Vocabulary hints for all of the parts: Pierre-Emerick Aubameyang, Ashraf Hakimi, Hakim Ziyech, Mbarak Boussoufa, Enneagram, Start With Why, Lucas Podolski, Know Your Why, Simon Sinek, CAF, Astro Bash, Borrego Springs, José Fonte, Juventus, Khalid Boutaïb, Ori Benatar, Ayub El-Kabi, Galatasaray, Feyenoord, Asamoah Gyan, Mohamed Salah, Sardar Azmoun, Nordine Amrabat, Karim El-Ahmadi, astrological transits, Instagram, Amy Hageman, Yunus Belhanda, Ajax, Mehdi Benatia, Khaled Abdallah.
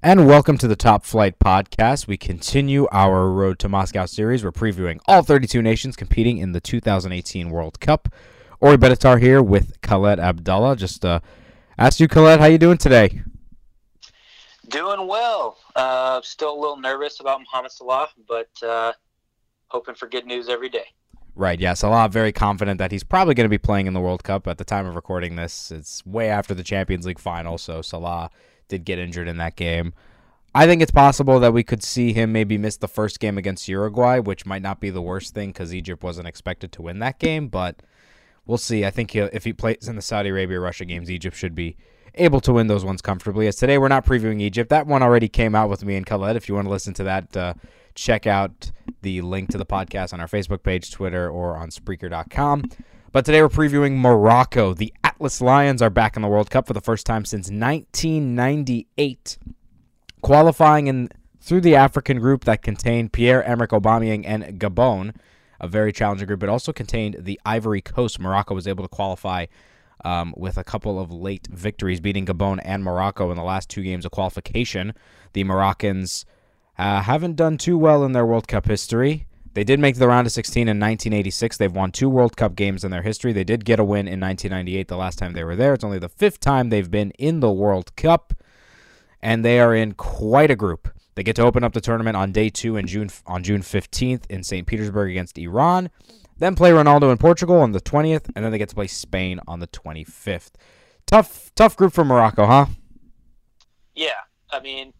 And welcome to the Top Flight Podcast. We continue our Road to Moscow series. We're previewing all 32 nations competing in the 2018 World Cup. Ori Benatar here with Khaled Abdallah. Just ask you, Khaled, how you doing today? Doing well. Still a little nervous about Mohamed Salah, but hoping for good news every day. Right, yeah, Salah very confident that he's probably going to be playing in the World Cup. At the time of recording this, it's way after the Champions League final, so Salah did get injured in that game. I think it's possible that we could see him maybe miss the first game against Uruguay, which might not be the worst thing because Egypt wasn't expected to win that game, but we'll see. I think if he plays in the Saudi Arabia-Russia games, Egypt should be able to win those ones comfortably. As today, we're not previewing Egypt. That one already came out with me and Khaled. If you want to listen to that, check out the link to the podcast on our Facebook page, Twitter, or on Spreaker.com. But today we're previewing Morocco. The Atlas Lions are back in the World Cup for the first time since 1998, qualifying through the African group that contained Pierre-Emerick Aubameyang and Gabon, a very challenging group. It also contained the Ivory Coast. Morocco was able to qualify with a couple of late victories, beating Gabon and Morocco in the last two games of qualification. The Moroccans haven't done too well in their World Cup history. They did make the round of 16 in 1986. They've won two World Cup games in their history. They did get a win in 1998, the last time they were there. It's only the fifth time they've been in the World Cup, and they are in quite a group. They get to open up the tournament on day two in June 15th in St. Petersburg against Iran, then play Ronaldo in Portugal on the 20th, and then they get to play Spain on the 25th. Tough group for Morocco, huh? Yeah, I mean,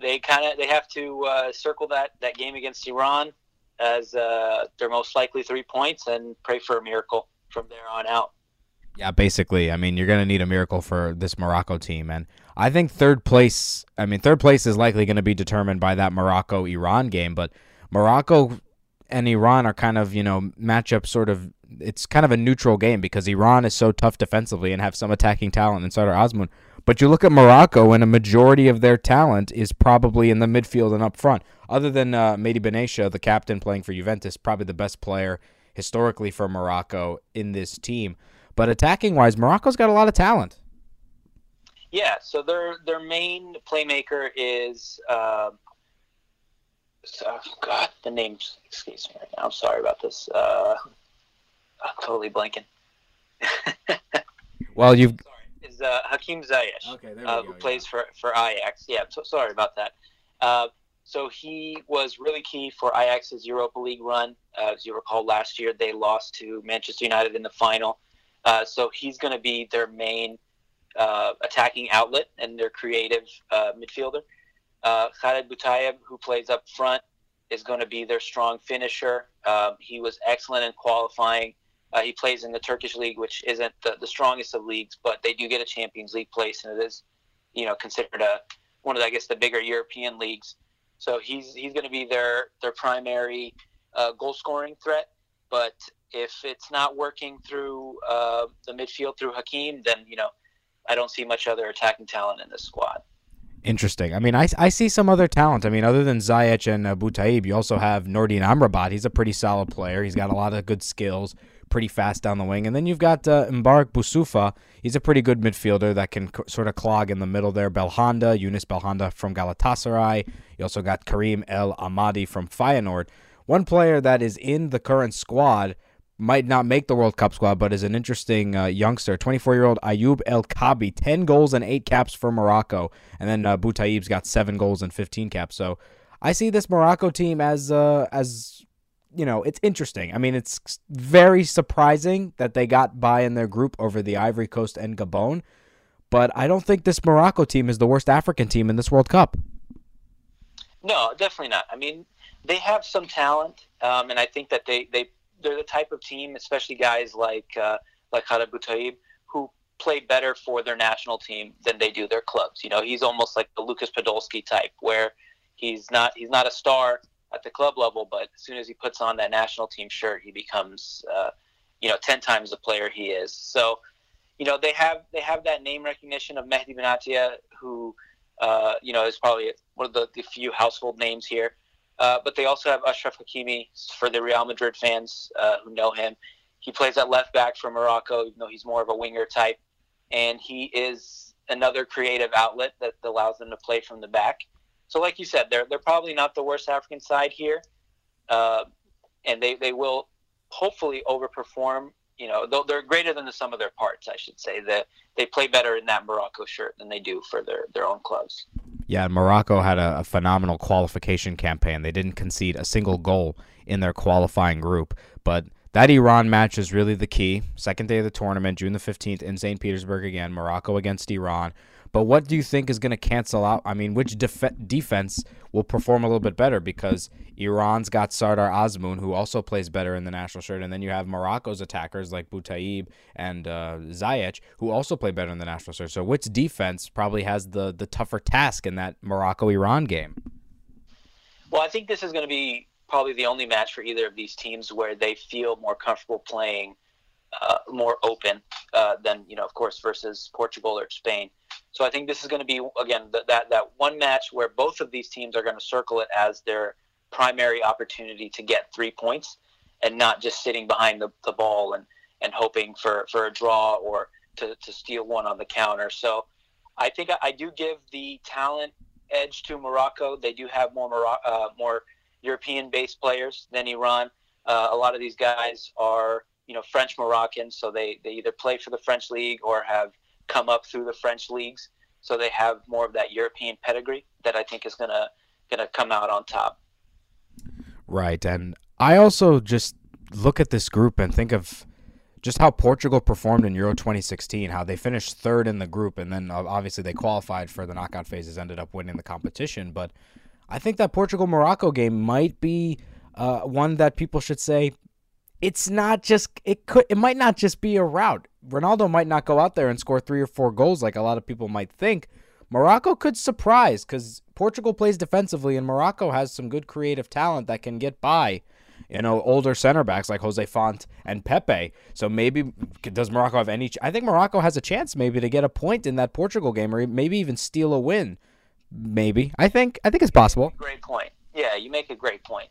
they have to circle that game against Iran as their most likely 3 points and pray for a miracle from there on out. Yeah, basically. I mean, you're going to need a miracle for this Morocco team. And I think third place is likely going to be determined by that Morocco-Iran game. But Morocco and Iran are kind of, matchup sort of, it's kind of a neutral game because Iran is so tough defensively and have some attacking talent in Sardar Azmoun. But you look at Morocco, and a majority of their talent is probably in the midfield and up front. Other than Mehdi Benatia, the captain playing for Juventus, probably the best player historically for Morocco in this team. But attacking-wise, Morocco's got a lot of talent. Yeah, so their main playmaker is the name's escapes me right now. I'm sorry about this. I'm totally blanking. Well, you've... is Hakim Ziyech, who plays for Ajax. Yeah, so sorry about that. So he was really key for Ajax's Europa League run. As you recall, last year they lost to Manchester United in the final. So he's going to be their main attacking outlet and their creative midfielder. Khalid Boutaïb, who plays up front, is going to be their strong finisher. He was excellent in qualifying. He plays in the Turkish League, which isn't the strongest of leagues, but they do get a Champions League place, and it is, considered one of, I guess, the bigger European leagues. So he's going to be their primary goal-scoring threat. But if it's not working through the midfield through Hakim, then, I don't see much other attacking talent in this squad. Interesting. I mean, I see some other talent. I mean, other than Ziyech and Boutaïb, you also have Nordine Amrabat. He's a pretty solid player. He's got a lot of good skills. Pretty fast down the wing. And then you've got Mbarak Boussoufa. He's a pretty good midfielder that can sort of clog in the middle there. Belhanda, Yunus Belhanda from Galatasaray. You also got Karim El-Ahmadi from Feyenoord. One player that is in the current squad, might not make the World Cup squad, but is an interesting youngster, 24-year-old Ayub El-Kabi, 10 goals and 8 caps for Morocco. And then Boutaïb's got 7 goals and 15 caps. So I see this Morocco team as it's interesting. I mean, it's very surprising that they got by in their group over the Ivory Coast and Gabon, but I don't think this Morocco team is the worst African team in this World Cup. No, definitely not. I mean, they have some talent, and I think that they're the type of team, especially guys like Khaled Boutaïb, who play better for their national team than they do their clubs. He's almost like the Lucas Podolski type, where he's not a star at the club level, but as soon as he puts on that national team shirt, he becomes 10 times the player he is. So they have that name recognition of Mehdi Benatia, who is probably one of the few household names here, but they also have Ashraf Hakimi for the Real Madrid fans who know him. He plays at left back for Morocco, even though he's more of a winger type, and he is another creative outlet that allows them to play from the back. So like you said, they're probably not the worst African side here. And they will hopefully overperform. You know, they're greater than the sum of their parts, I should say. That they play better in that Morocco shirt than they do for their own clubs. Yeah, and Morocco had a phenomenal qualification campaign. They didn't concede a single goal in their qualifying group. But that Iran match is really the key. Second day of the tournament, June the 15th in St. Petersburg again, Morocco against Iran. But what do you think is going to cancel out? I mean, which defense will perform a little bit better? Because Iran's got Sardar Azmoun, who also plays better in the national shirt. And then you have Morocco's attackers like Boutaïb and Ziyech, who also play better in the national shirt. So which defense probably has the tougher task in that Morocco-Iran game? Well, I think this is going to be probably the only match for either of these teams where they feel more comfortable playing more open than, you know, of course, versus Portugal or Spain. So I think this is going to be, again, that one match where both of these teams are going to circle it as their primary opportunity to get 3 points and not just sitting behind the ball and hoping for a draw or to steal one on the counter. So I think I do give the talent edge to Morocco. They do have more European-based players than Iran. A lot of these guys are, you know, French Moroccans, so they either play for the French league or have come up through the French leagues, so they have more of that European pedigree that I think is gonna come out on top. Right, and I also just look at this group and think of just how Portugal performed in Euro 2016, how they finished third in the group, and then obviously they qualified for the knockout phases, ended up winning the competition. But I think that Portugal-Morocco game might be one that people should say, it's not just it might not just be a rout. Ronaldo might not go out there and score 3 or 4 goals like a lot of people might think. Morocco could surprise because Portugal plays defensively and Morocco has some good creative talent that can get by, you know, older center backs like José Fonte and Pepe. So maybe does Morocco have any? I think Morocco has a chance maybe to get a point in that Portugal game or maybe even steal a win. Maybe I think it's possible. Great point. Yeah, you make a great point.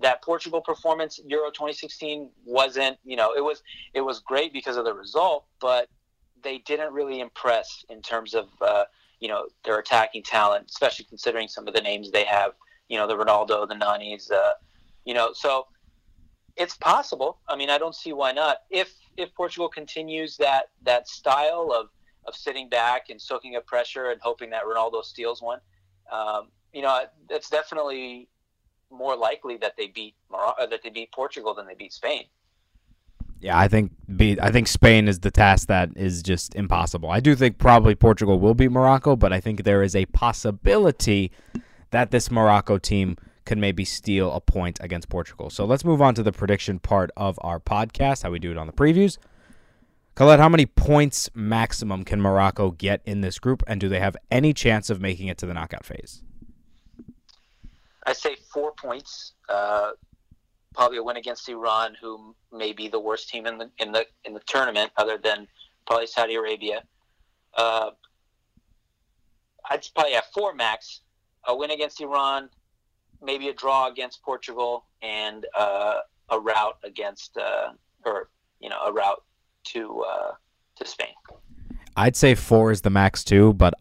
That Portugal performance, Euro 2016, wasn't, you know, it was great because of the result, but they didn't really impress in terms of, you know, their attacking talent, especially considering some of the names they have, you know, the Ronaldo, the Nanis, you know, so it's possible. I mean, I don't see why not. If Portugal continues that style of sitting back and soaking up pressure and hoping that Ronaldo steals one, you know, it's definitely more likely that they beat Portugal than they beat Spain. Yeah, I think Spain is the task that is just impossible. I do think probably Portugal will beat Morocco, but I think there is a possibility that this Morocco team can maybe steal a point against Portugal. So let's move on to the prediction part of our podcast, how we do it on the previews. Khaled, how many points maximum can Morocco get in this group, and do they have any chance of making it to the knockout phase? I say 4 points. Probably a win against Iran, who may be the worst team in the tournament, other than probably Saudi Arabia. I'd probably have 4 max. A win against Iran, maybe a draw against Portugal, and a rout against, or you know, a rout to Spain. I'd say 4 is the max too, but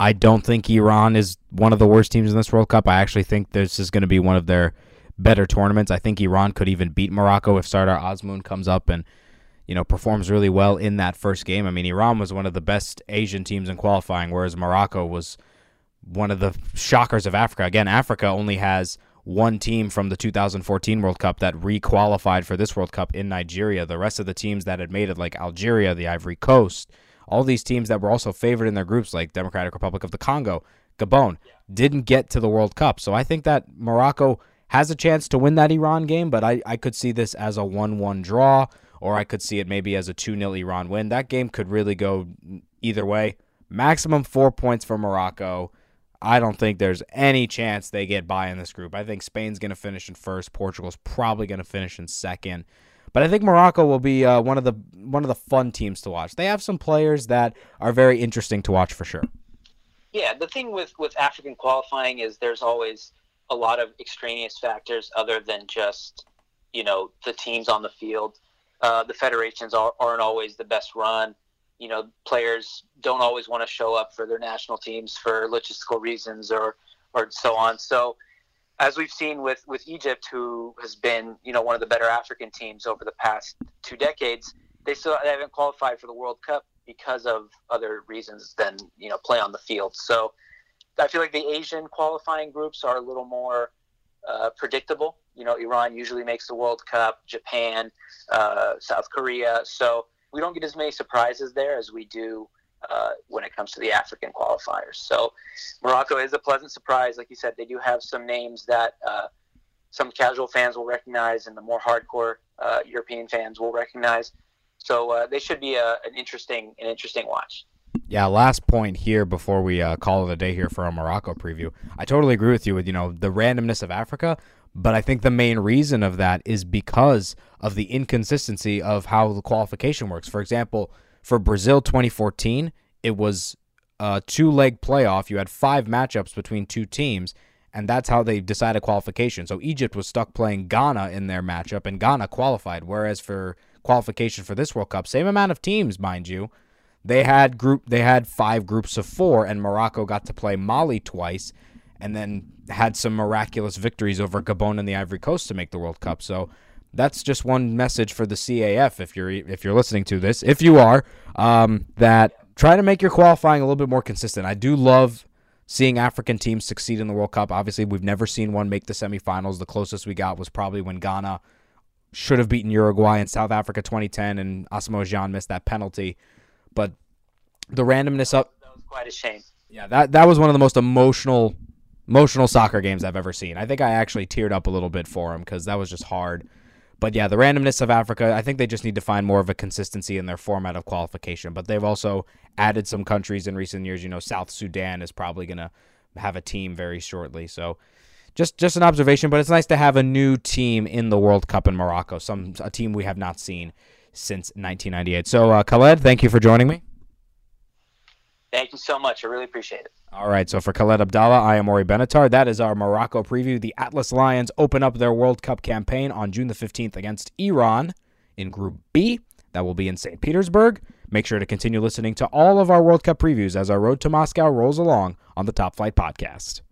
I don't think Iran is one of the worst teams in this World Cup. I actually think this is going to be one of their better tournaments. I think Iran could even beat Morocco if Sardar Azmoun comes up and, you know, performs really well in that first game. I mean, Iran was one of the best Asian teams in qualifying, whereas Morocco was one of the shockers of Africa. Again, Africa only has one team from the 2014 World Cup that re-qualified for this World Cup in Nigeria. The rest of the teams that had made it, like Algeria, the Ivory Coast, all these teams that were also favored in their groups, like Democratic Republic of the Congo, Gabon, didn't get to the World Cup. So I think that Morocco has a chance to win that Iran game, but I could see this as a 1-1 draw, or I could see it maybe as a 2-0 Iran win. That game could really go either way. Maximum 4 points for Morocco. I don't think there's any chance they get by in this group. I think Spain's going to finish in first. Portugal's probably going to finish in second. But I think Morocco will be one of the fun teams to watch. They have some players that are very interesting to watch for sure. Yeah, the thing with African qualifying is there's always a lot of extraneous factors other than just, you know, the teams on the field. The federations aren't always the best run. you know, players don't always want to show up for their national teams for logistical reasons or so on. So as we've seen with Egypt, who has been, you know, one of the better African teams over the past 2 decades, they haven't qualified for the World Cup because of other reasons than, you know, play on the field. So I feel like the Asian qualifying groups are a little more predictable. You know, Iran usually makes the World Cup, Japan, South Korea. So we don't get as many surprises there as we do when it comes to the African qualifiers. So Morocco is a pleasant surprise. Like you said, they do have some names that some casual fans will recognize and the more hardcore European fans will recognize. So they should be an interesting watch. Yeah, last point here before we call it a day here for our Morocco preview. I totally agree with you with, you know, the randomness of Africa, but I think the main reason of that is because of the inconsistency of how the qualification works. For example, for Brazil 2014, it was a 2-leg playoff. You had 5 matchups between 2 teams, and that's how they decided qualification. So Egypt was stuck playing Ghana in their matchup, and Ghana qualified, whereas for qualification for this World Cup, same amount of teams, mind you, they had 5 groups of 4, and Morocco got to play Mali twice and then had some miraculous victories over Gabon and the Ivory Coast to make the World Cup. So that's just one message for the CAF, if you're listening to this, if you are, that try to make your qualifying a little bit more consistent. I do love seeing African teams succeed in the World Cup. Obviously, we've never seen one make the semifinals. The closest we got was probably when Ghana should have beaten Uruguay in South Africa 2010, and Asamoah Gyan missed that penalty. But the randomness up, that was quite a shame. Yeah, that was one of the most emotional soccer games I've ever seen. I think I actually teared up a little bit for him because that was just hard. But yeah, the randomness of Africa, I think they just need to find more of a consistency in their format of qualification. But they've also added some countries in recent years. You know, South Sudan is probably going to have a team very shortly. So just an observation, but it's nice to have a new team in the World Cup in Morocco, a team we have not seen since 1998. So, Khaled, thank you for joining me. Thank you so much. I really appreciate it. All right, so for Khaled Abdallah, I am Ori Benatar. That is our Morocco preview. The Atlas Lions open up their World Cup campaign on June the 15th against Iran in Group B. That will be in St. Petersburg. Make sure to continue listening to all of our World Cup previews as our road to Moscow rolls along on the Top Flight Podcast.